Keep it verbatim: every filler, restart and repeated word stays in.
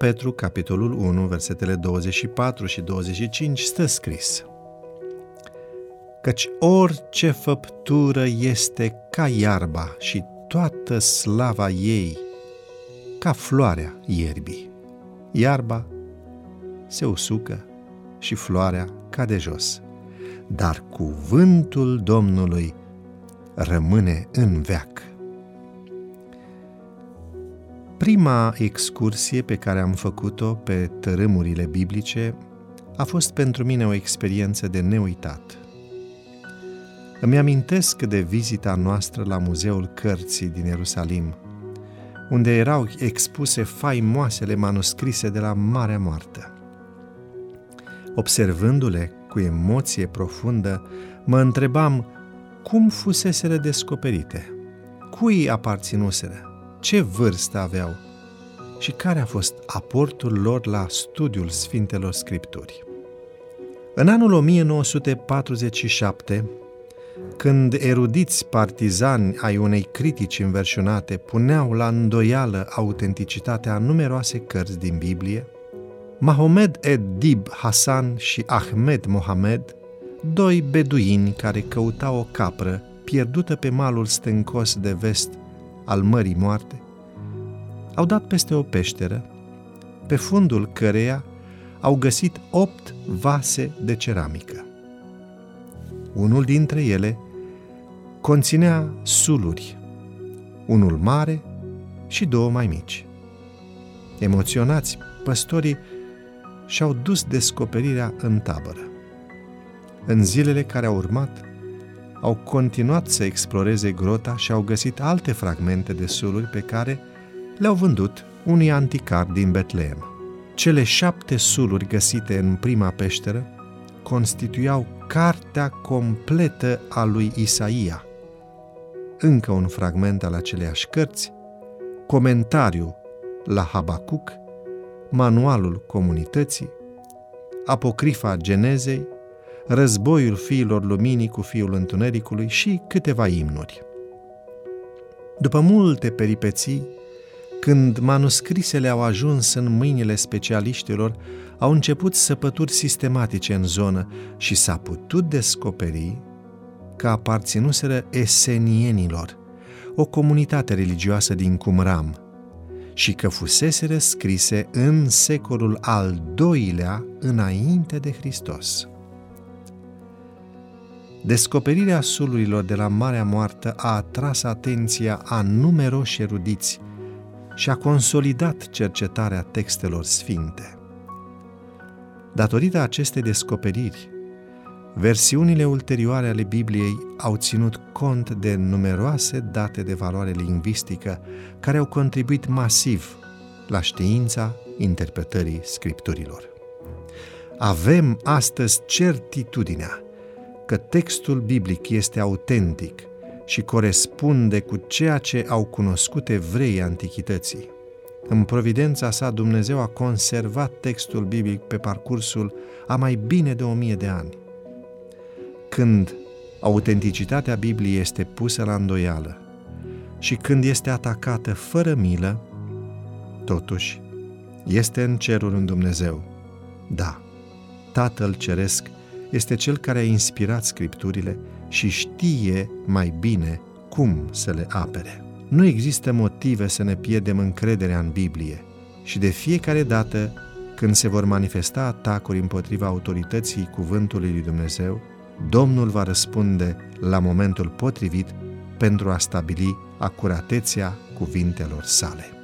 Petru, capitolul unu, versetele douăzeci și patru și douăzeci și cinci, stă scris: căci orice făptură este ca iarba și toată slava ei ca floarea ierbii. Iarba se usucă și floarea cade jos, dar cuvântul Domnului rămâne în veac. Prima excursie pe care am făcut-o pe tărâmurile biblice a fost pentru mine o experiență de neuitat. Îmi amintesc de vizita noastră la Muzeul Cărții din Ierusalim, unde erau expuse faimoasele manuscrise de la Marea Moartă. Observându-le cu emoție profundă, mă întrebam cum fuseseră descoperite, cui aparținuseră, ce vârstă aveau și care a fost aportul lor la studiul Sfintelor Scripturi. În anul o mie nouă sute patruzeci și șapte, când erudiți partizani ai unei critici înverșunate puneau la îndoială autenticitatea numeroase cărți din Biblie, Mohamed ed-Dib Hassan și Ahmed Mohamed, doi beduini care căutau o capră pierdută pe malul stâncos de vest al Mării Moarte, au dat peste o peșteră, pe fundul căreia au găsit opt vase de ceramică. Unul dintre ele conținea suluri, unul mare și două mai mici. Emoționați, păstorii și-au dus descoperirea în tabără. În zilele care au urmat, au continuat să exploreze grota și au găsit alte fragmente de suluri pe care le-au vândut unui anticar din Betlehem. Cele șapte suluri găsite în prima peșteră constituiau cartea completă a lui Isaia, încă un fragment al aceleiași cărți, comentariu la Habacuc, manualul comunității, apocrifa Genezei, Războiul fiilor luminii cu Fiul Întunericului și câteva imnuri. După multe peripeții, când manuscrisele au ajuns în mâinile specialiștilor, au început săpături sistematice în zonă și s-a putut descoperi că aparținuseră esenienilor, o comunitate religioasă din Qumram, și că fuseseră scrise în secolul al doilea înainte de Hristos. Descoperirea sulurilor de la Marea Moartă a atras atenția a numeroși erudiți și a consolidat cercetarea textelor sfinte. Datorită acestei descoperiri, versiunile ulterioare ale Bibliei au ținut cont de numeroase date de valoare lingvistică care au contribuit masiv la știința interpretării scripturilor. Avem astăzi certitudinea că textul biblic este autentic și corespunde cu ceea ce au cunoscut evreii antichității. În providența sa, Dumnezeu a conservat textul biblic pe parcursul a mai bine de o mie de ani. Când autenticitatea Bibliei este pusă la îndoială și când este atacată fără milă, totuși, este în cerul un Dumnezeu. Da, Tatăl Ceresc este Cel care a inspirat Scripturile și știe mai bine cum să le apere. Nu există motive să ne pierdem încrederea în Biblie și de fiecare dată când se vor manifesta atacuri împotriva autorității Cuvântului lui Dumnezeu, Domnul va răspunde la momentul potrivit pentru a stabili acuratețea cuvintelor sale.